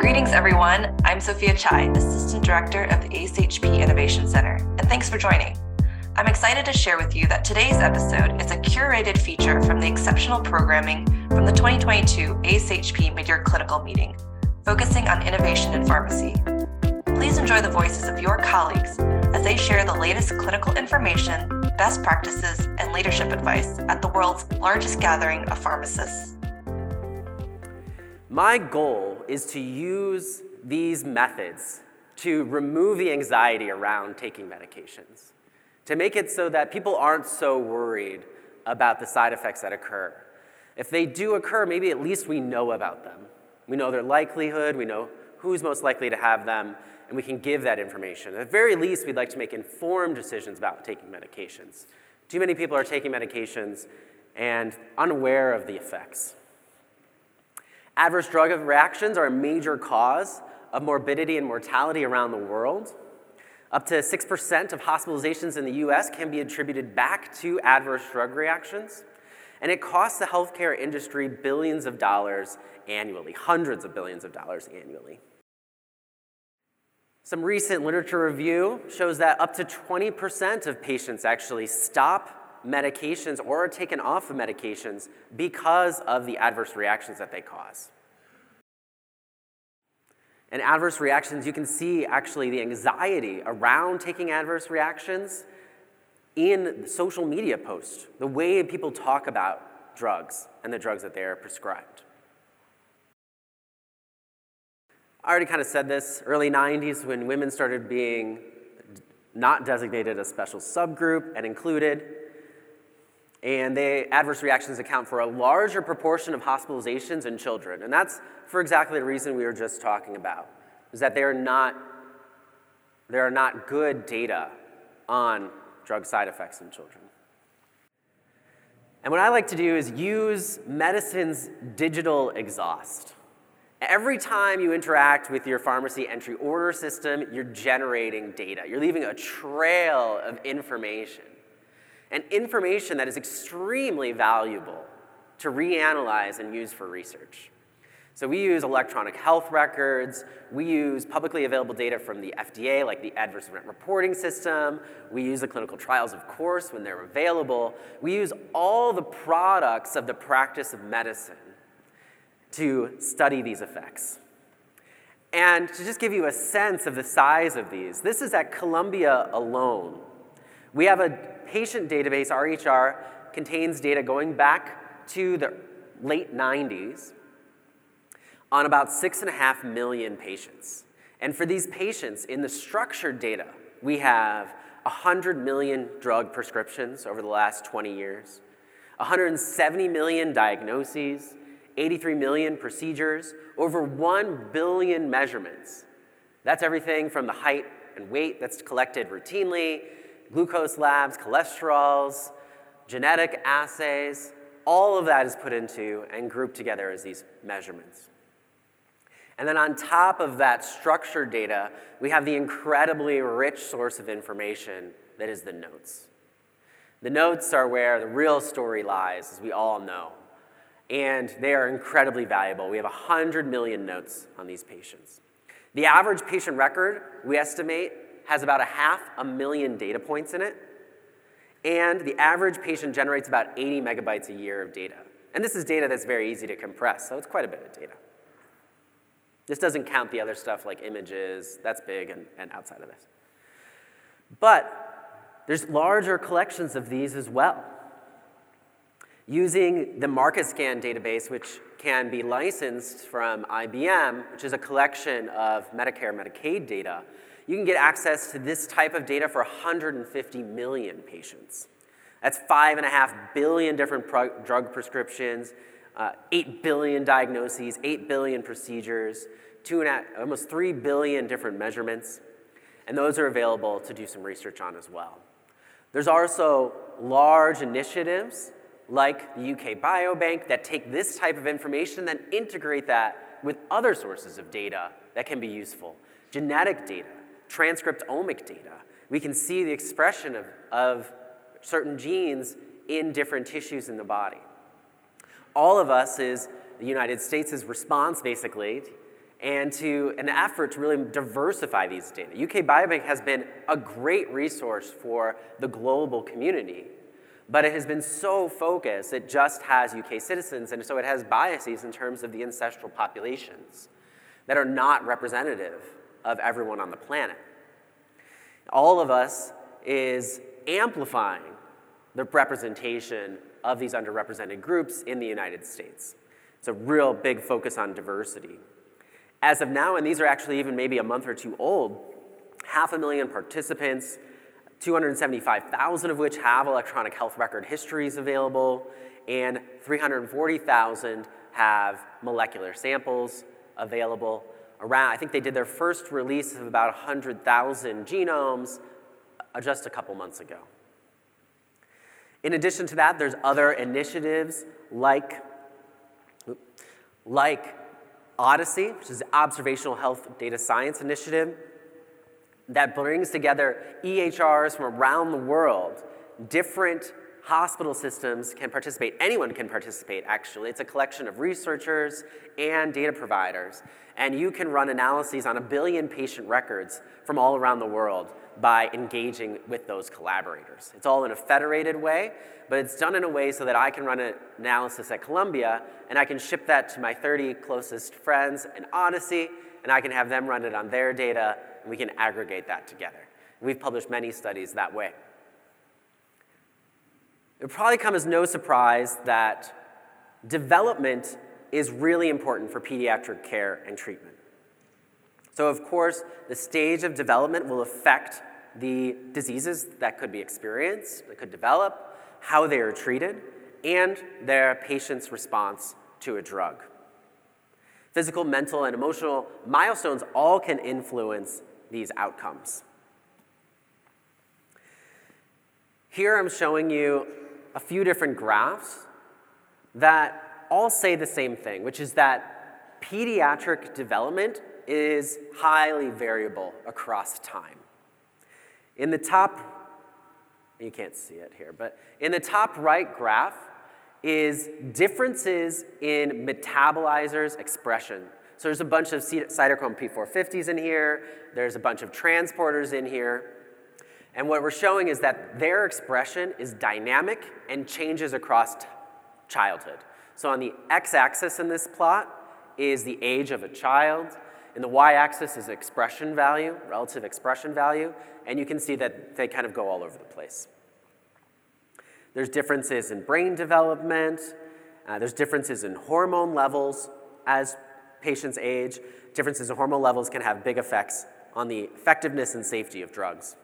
Greetings, everyone. I'm Sophia Chai, Assistant Director of the ASHP Innovation Center, and thanks for joining. I'm excited to share with you that today's episode is a curated feature from the exceptional programming from the 2022 ASHP Midyear Clinical Meeting, focusing on innovation in pharmacy. Please enjoy the voices of your colleagues as they share the latest clinical information, best practices, and leadership advice at the world's largest gathering of pharmacists. My goal is to use these methods to remove the anxiety around taking medications, to make it so that people aren't so worried about the side effects that occur. If they do occur, maybe at least we know about them. We know their likelihood, we know who's most likely to have them, and we can give that information. At the very least, we'd like to make informed decisions about taking medications. Too many people are taking medications and unaware of the effects. Adverse drug reactions are a major cause of morbidity and mortality around the world. Up to 6% of hospitalizations in the US can be attributed back to adverse drug reactions. And it costs the healthcare industry billions of dollars annually, hundreds of billions of dollars annually. Some recent literature review shows that up to 20% of patients actually stop medications or are taken off of medications because of the adverse reactions that they cause. And adverse reactions, you can see actually the anxiety around taking adverse reactions in social media posts, the way people talk about drugs and the drugs that they are prescribed. I already kind of said this, early 90s when women started being not designated a special subgroup and included. And adverse reactions account for a larger proportion of hospitalizations in children. And that's for exactly the reason we were just talking about, is that there are not good data on drug side effects in children. And what I like to do is use medicine's digital exhaust. Every time you interact with your pharmacy entry order system, you're generating data. You're leaving a trail of information. And information that is extremely valuable to reanalyze and use for research. So we use electronic health records, we use publicly available data from the FDA, like the adverse event reporting system, we use the clinical trials, of course, when they're available. We use all the products of the practice of medicine to study these effects. And to just give you a sense of the size of these, this is at Columbia alone. We have a patient database, RHR, contains data going back to the late 90s on about 6.5 million patients. And for these patients, in the structured data, we have 100 million drug prescriptions over the last 20 years, 170 million diagnoses, 83 million procedures, over 1 billion measurements. That's everything from the height and weight that's collected routinely, glucose labs, cholesterols, genetic assays, all of that is put into and grouped together as these measurements. And then on top of that structured data, we have the incredibly rich source of information that is the notes. The notes are where the real story lies, as we all know, and they are incredibly valuable. We have 100 million notes on these patients. The average patient record, we estimate, has about 500,000 data points in it, and the average patient generates about 80 megabytes a year of data. And this is data that's very easy to compress, so it's quite a bit of data. This doesn't count the other stuff like images, that's big and outside of this. But there's larger collections of these as well. Using the MarketScan database, which can be licensed from IBM, which is a collection of Medicare, Medicaid data, you can get access to this type of data for 150 million patients. That's 5.5 billion different drug prescriptions, 8 billion diagnoses, 8 billion procedures, almost 3 billion different measurements, and those are available to do some research on as well. There's also large initiatives like the UK Biobank that take this type of information and then integrate that with other sources of data that can be useful. Genetic data, transcriptomic data. We can see the expression of certain genes in different tissues in the body. All of Us is the United States' response, basically, and to an effort to really diversify these data. UK Biobank has been a great resource for the global community, but it has been so focused, it just has UK citizens, and so it has biases in terms of the ancestral populations that are not representative of everyone on the planet. All of Us is amplifying the representation of these underrepresented groups in the United States. It's a real big focus on diversity. As of now, and these are actually even maybe a month or two old, 500,000 participants, 275,000 of which have electronic health record histories available, and 340,000 have molecular samples available. Around, I think they did their first release of about 100,000 genomes just a couple months ago. In addition to that, there's other initiatives like Odyssey, which is an observational health data science initiative that brings together EHRs from around the world. Different hospital systems can participate. Anyone can participate, actually. It's a collection of researchers and data providers. And you can run analyses on 1 billion patient records from all around the world by engaging with those collaborators. It's all in a federated way, but it's done in a way so that I can run an analysis at Columbia, and I can ship that to my 30 closest friends in Odyssey, and I can have them run it on their data, and we can aggregate that together. We've published many studies that way. It would probably come as no surprise that development is really important for pediatric care and treatment. So of course, the stage of development will affect the diseases that could be experienced, that could develop, how they are treated, and their patient's response to a drug. Physical, mental, and emotional milestones all can influence these outcomes. Here I'm showing you a few different graphs that all say the same thing, which is that pediatric development is highly variable across time. In the top, you can't see it here, but in the top right graph is differences in metabolizers expression. So there's a bunch of cytochrome P450s in here, there's a bunch of transporters in here, and what we're showing is that their expression is dynamic and changes across childhood. So on the x-axis in this plot is the age of a child, and the y-axis is expression value, relative expression value, and you can see that they kind of go all over the place. There's differences in brain development, there's differences in hormone levels as patients age. Differences in hormone levels can have big effects on the effectiveness and safety of drugs.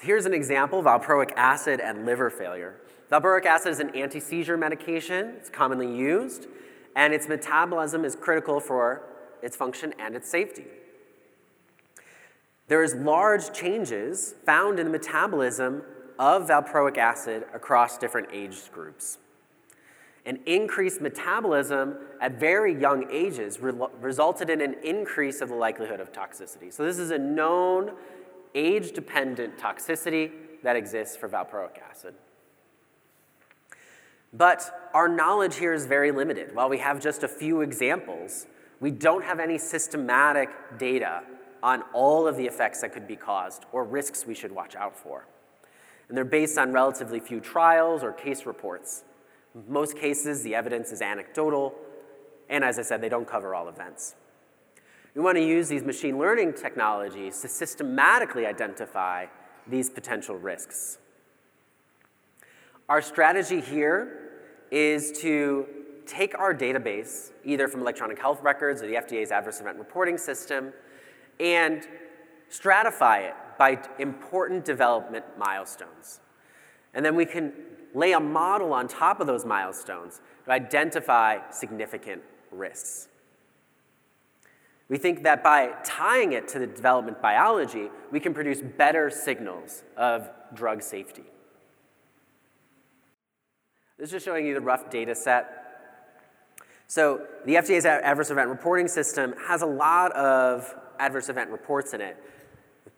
Here's an example, valproic acid and liver failure. Valproic acid is an anti-seizure medication. It's commonly used, and its metabolism is critical for its function and its safety. There is large changes found in the metabolism of valproic acid across different age groups. An increased metabolism at very young ages resulted in an increase of the likelihood of toxicity. So this is a known age-dependent toxicity that exists for valproic acid. But our knowledge here is very limited. While we have just a few examples, we don't have any systematic data on all of the effects that could be caused or risks we should watch out for. And they're based on relatively few trials or case reports. In most cases, the evidence is anecdotal, and as I said, they don't cover all events. We want to use these machine learning technologies to systematically identify these potential risks. Our strategy here is to take our database, either from electronic health records or the FDA's adverse event reporting system, and stratify it by important development milestones. And then we can lay a model on top of those milestones to identify significant risks. We think that by tying it to the development biology, we can produce better signals of drug safety. This is just showing you the rough data set. So the FDA's adverse event reporting system has a lot of adverse event reports in it.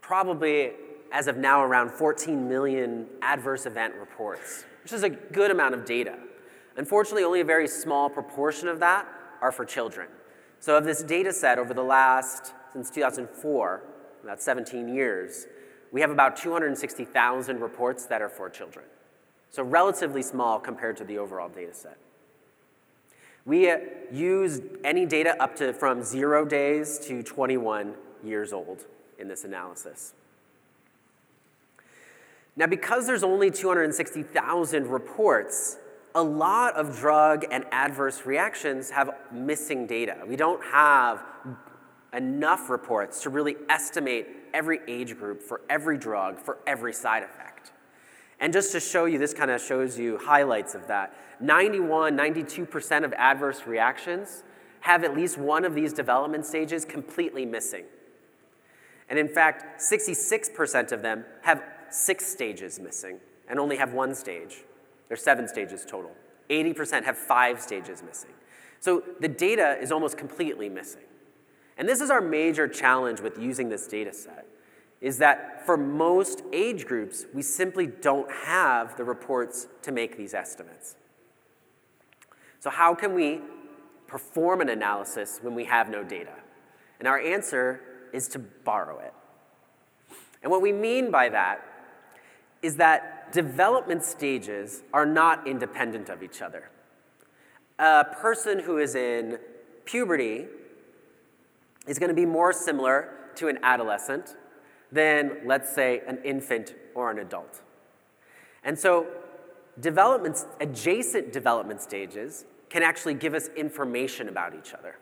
Probably, as of now, around 14 million adverse event reports, which is a good amount of data. Unfortunately, only a very small proportion of that are for children. So of this data set over the last, since 2004, about 17 years, we have about 260,000 reports that are for children. So relatively small compared to the overall data set. We use any data up to from 0 days to 21 years old in this analysis. Now, because there's only 260,000 reports, a lot of drug and adverse reactions have missing data. We don't have enough reports to really estimate every age group for every drug, for every side effect. And just to show you, this kind of shows you highlights of that. 92% of adverse reactions have at least one of these development stages completely missing. And in fact, 66% of them have 6 stages missing and only have 1 stage. There's 7 stages total. 80% have 5 stages missing. So the data is almost completely missing. And this is our major challenge with using this data set, is that for most age groups, we simply don't have the reports to make these estimates. So how can we perform an analysis when we have no data? And our answer is to borrow it. And what we mean by that is that development stages are not independent of each other. A person who is in puberty is going to be more similar to an adolescent than, let's say, an infant or an adult. And so adjacent development stages can actually give us information about each other.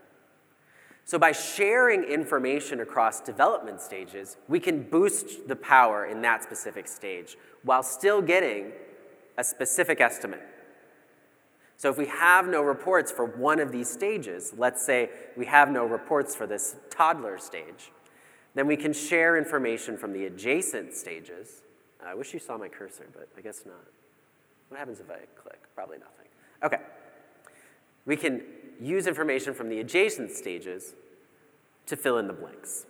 So by sharing information across development stages, we can boost the power in that specific stage while still getting a specific estimate. So if we have no reports for one of these stages, let's say we have no reports for this toddler stage, then we can share information from the adjacent stages. I wish you saw my cursor, but I guess not. What happens if I click? Probably nothing. Okay. We can use information from the adjacent stages to fill in the blanks.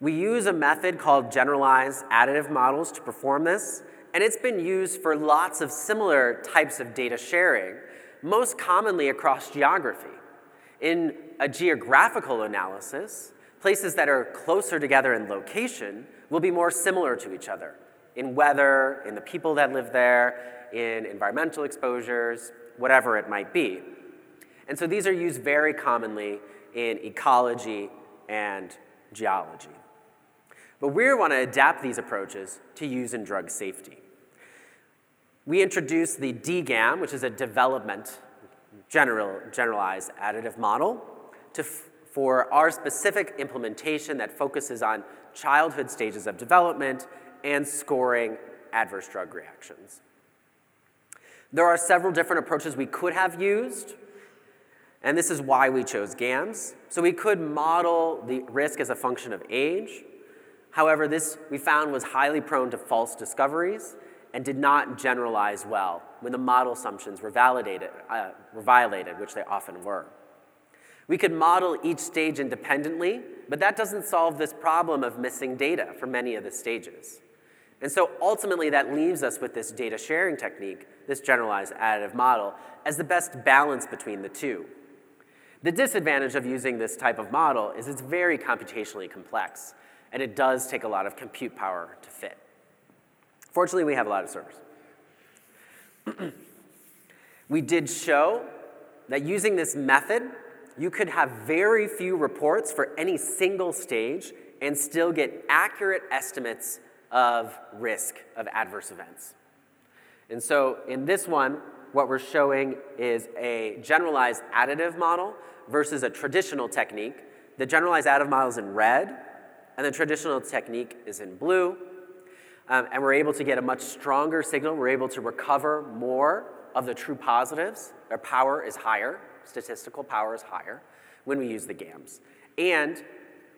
We use a method called generalized additive models to perform this, and it's been used for lots of similar types of data sharing, most commonly across geography. In a geographical analysis, places that are closer together in location will be more similar to each other in weather, in the people that live there, in environmental exposures, whatever it might be. And so these are used very commonly in ecology and geology. But we want to adapt these approaches to use in drug safety. We introduced the DGAM, which is a generalized additive model, for our specific implementation that focuses on childhood stages of development and scoring adverse drug reactions. There are several different approaches we could have used, and this is why we chose GAMs. So we could model the risk as a function of age. However, this we found was highly prone to false discoveries and did not generalize well when the model assumptions were violated, which they often were. We could model each stage independently, but that doesn't solve this problem of missing data for many of the stages. And so ultimately that leaves us with this data sharing technique, this generalized additive model, as the best balance between the two. The disadvantage of using this type of model is it's very computationally complex, and it does take a lot of compute power to fit. Fortunately, we have a lot of servers. We did show that using this method, you could have very few reports for any single stage and still get accurate estimates of risk of adverse events. And so in this one, what we're showing is a generalized additive model versus a traditional technique. The generalized additive model is in red, and the traditional technique is in blue. And we're able to get a much stronger signal. We're able to recover more of the true positives. Their power is higher, statistical power is higher when we use the GAMs. And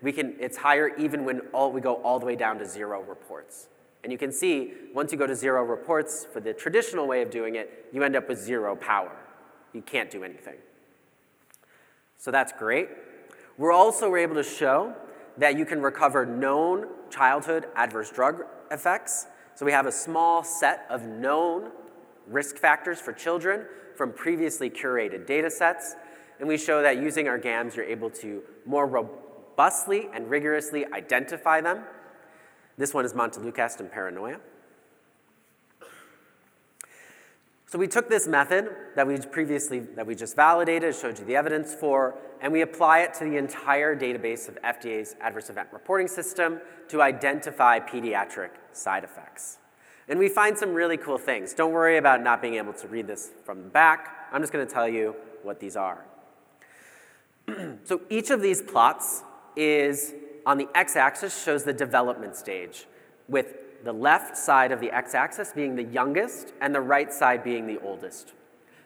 it's higher even when we go all the way down to 0 reports. And you can see, once you go to 0 reports for the traditional way of doing it, you end up with 0 power. You can't do anything. So that's great. We're also able to show that you can recover known childhood adverse drug effects. So we have a small set of known risk factors for children from previously curated data sets, and we show that using our GAMs, you're able to more robustly and rigorously identify them. This one is Montelukast and paranoia. So we took this method that we just validated, showed you the evidence for, and we apply it to the entire database of FDA's adverse event reporting system to identify pediatric side effects. And we find some really cool things. Don't worry about not being able to read this from the back. I'm just going to tell you what these are. So each of these plots is, on the x-axis, shows the development stage, with the left side of the x-axis being the youngest and the right side being the oldest.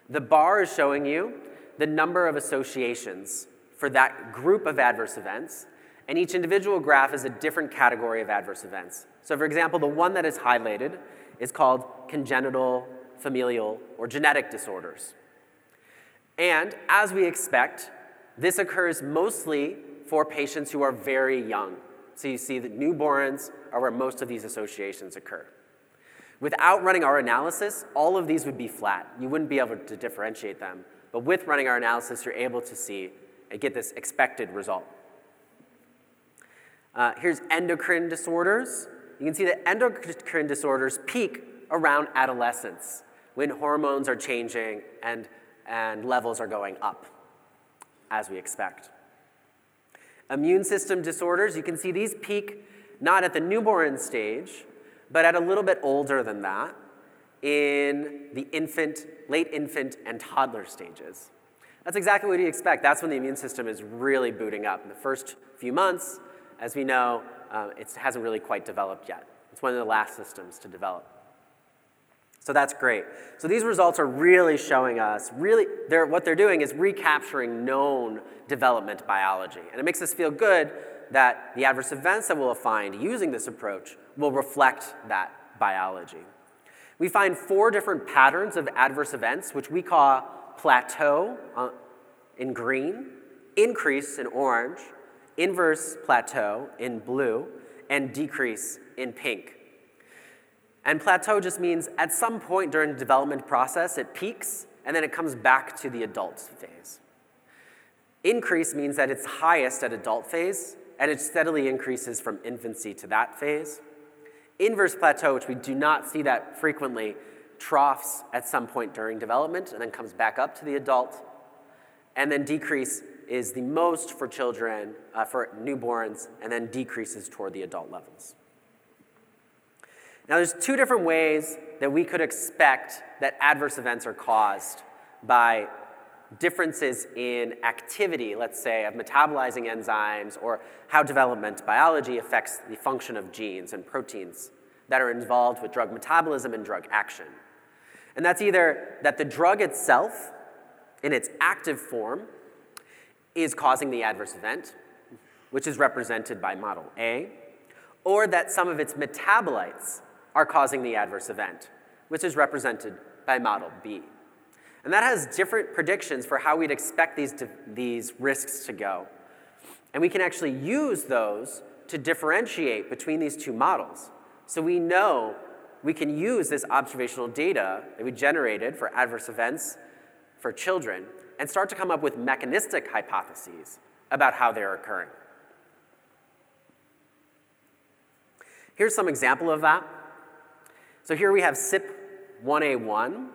The bar is showing you the number of associations for that group of adverse events, and each individual graph is a different category of adverse events. So for example, the one that is highlighted is called congenital, familial, or genetic disorders. And as we expect, this occurs mostly for patients who are very young. So you see that newborns are where most of these associations occur. Without running our analysis, all of these would be flat. You wouldn't be able to differentiate them. But with running our analysis, you're able to see and get this expected result. Here's endocrine disorders. You can see that endocrine disorders peak around adolescence, when hormones are changing and levels are going up, as we expect. Immune system disorders, you can see these peak not at the newborn stage, but at a little bit older than that in the infant, late infant, and toddler stages. That's exactly what you expect. That's when the immune system is really booting up. In the first few months, as we know, it hasn't really quite developed yet. It's one of the last systems to develop. So that's great. So these results are really showing us, what they're doing is recapturing known development biology. And it makes us feel good that the adverse events that we'll find using this approach will reflect that biology. We find 4 different patterns of adverse events, which we call plateau in green, increase in orange, inverse plateau in blue, and decrease in pink. And plateau just means at some point during the development process, it peaks, and then it comes back to the adult phase. Increase means that it's highest at adult phase, and it steadily increases from infancy to that phase. Inverse plateau, which we do not see that frequently, troughs at some point during development, and then comes back up to the adult. And then decrease is the most for children, for newborns, and then decreases toward the adult levels. Now, there's 2 different ways that we could expect that adverse events are caused by differences in activity, let's say, of metabolizing enzymes, or how development biology affects the function of genes and proteins that are involved with drug metabolism and drug action. And that's either that the drug itself, in its active form, is causing the adverse event, which is represented by model A, or that some of its metabolites are causing the adverse event, which is represented by model B. And that has different predictions for how we'd expect these risks to go. And we can actually use those to differentiate between these 2 models. So we know we can use this observational data that we generated for adverse events for children and start to come up with mechanistic hypotheses about how they're occurring. Here's some example of that. So here we have CYP1A1,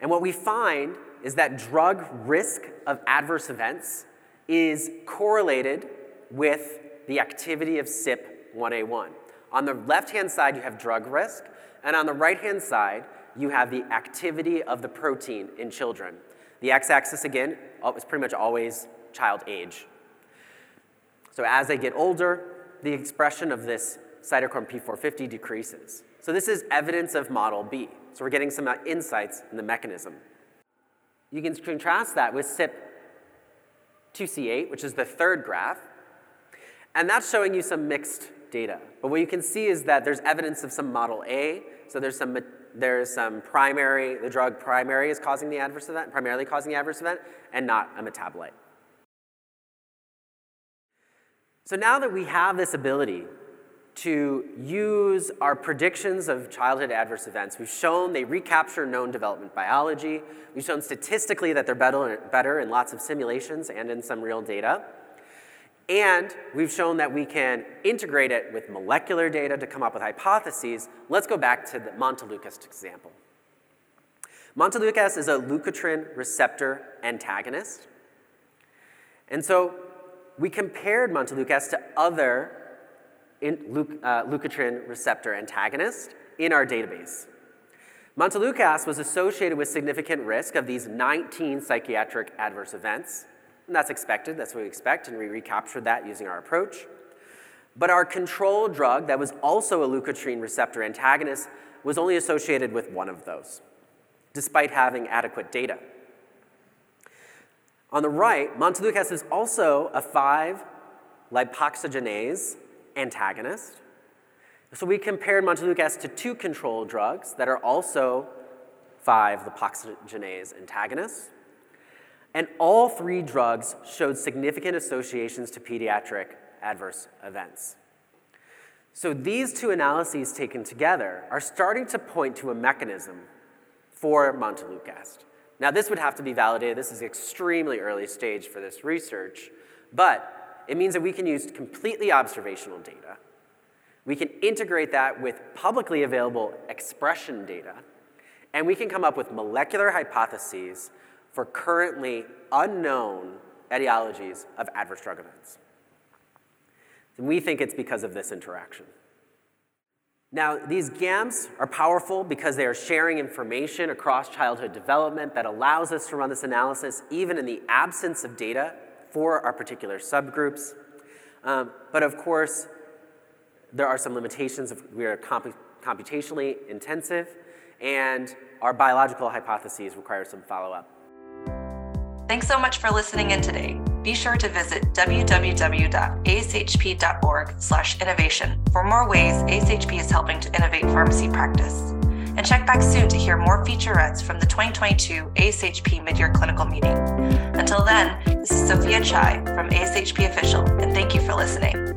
and what we find is that drug risk of adverse events is correlated with the activity of CYP1A1. On the left-hand side, you have drug risk, and on the right-hand side, you have the activity of the protein in children. The x-axis, again, is pretty much always child age. So as they get older, the expression of this cytochrome P450 decreases. So this is evidence of model B. So we're getting some insights in the mechanism. You can contrast that with CYP2C8, which is the 3rd graph, and that's showing you some mixed data. But what you can see is that there's evidence of some model A, so the drug primary is causing the adverse event, primarily causing the adverse event, and not a metabolite. So now that we have this ability to use our predictions of childhood adverse events. We've shown they recapture known development biology. We've shown statistically that they're better in lots of simulations and in some real data. And we've shown that we can integrate it with molecular data to come up with hypotheses. Let's go back to the Montelukast example. Montelukast is a leukotriene receptor antagonist. And so we compared Montelukast to other leukotriene receptor antagonists in our database. Montelukast was associated with significant risk of these 19 psychiatric adverse events. And that's expected, that's what we expect, and we recaptured that using our approach. But our control drug that was also a leukotriene receptor antagonist was only associated with one of those, despite having adequate data. On the right, Montelukast is also a 5-lipoxygenase antagonist. So we compared Montelukast to two control drugs that are also 5-lipoxygenase antagonists. And all three drugs showed significant associations to pediatric adverse events. So these two analyses taken together are starting to point to a mechanism for Montelukast. Now, this would have to be validated. This is extremely early stage for this research, but it means that we can use completely observational data. We can integrate that with publicly available expression data, and we can come up with molecular hypotheses for currently unknown etiologies of adverse drug events. And we think it's because of this interaction. Now, these GAMs are powerful because they are sharing information across childhood development that allows us to run this analysis even in the absence of data for our particular subgroups. But of course, there are some limitations. We are computationally intensive, and our biological hypotheses require some follow-up. Thanks so much for listening in today. Be sure to visit www.ashp.org/innovation for more ways ASHP is helping to innovate pharmacy practice. And check back soon to hear more featurettes from the 2022 ASHP Midyear Clinical Meeting. Until then, this is Sophia Chai from ASHP Official, and thank you for listening.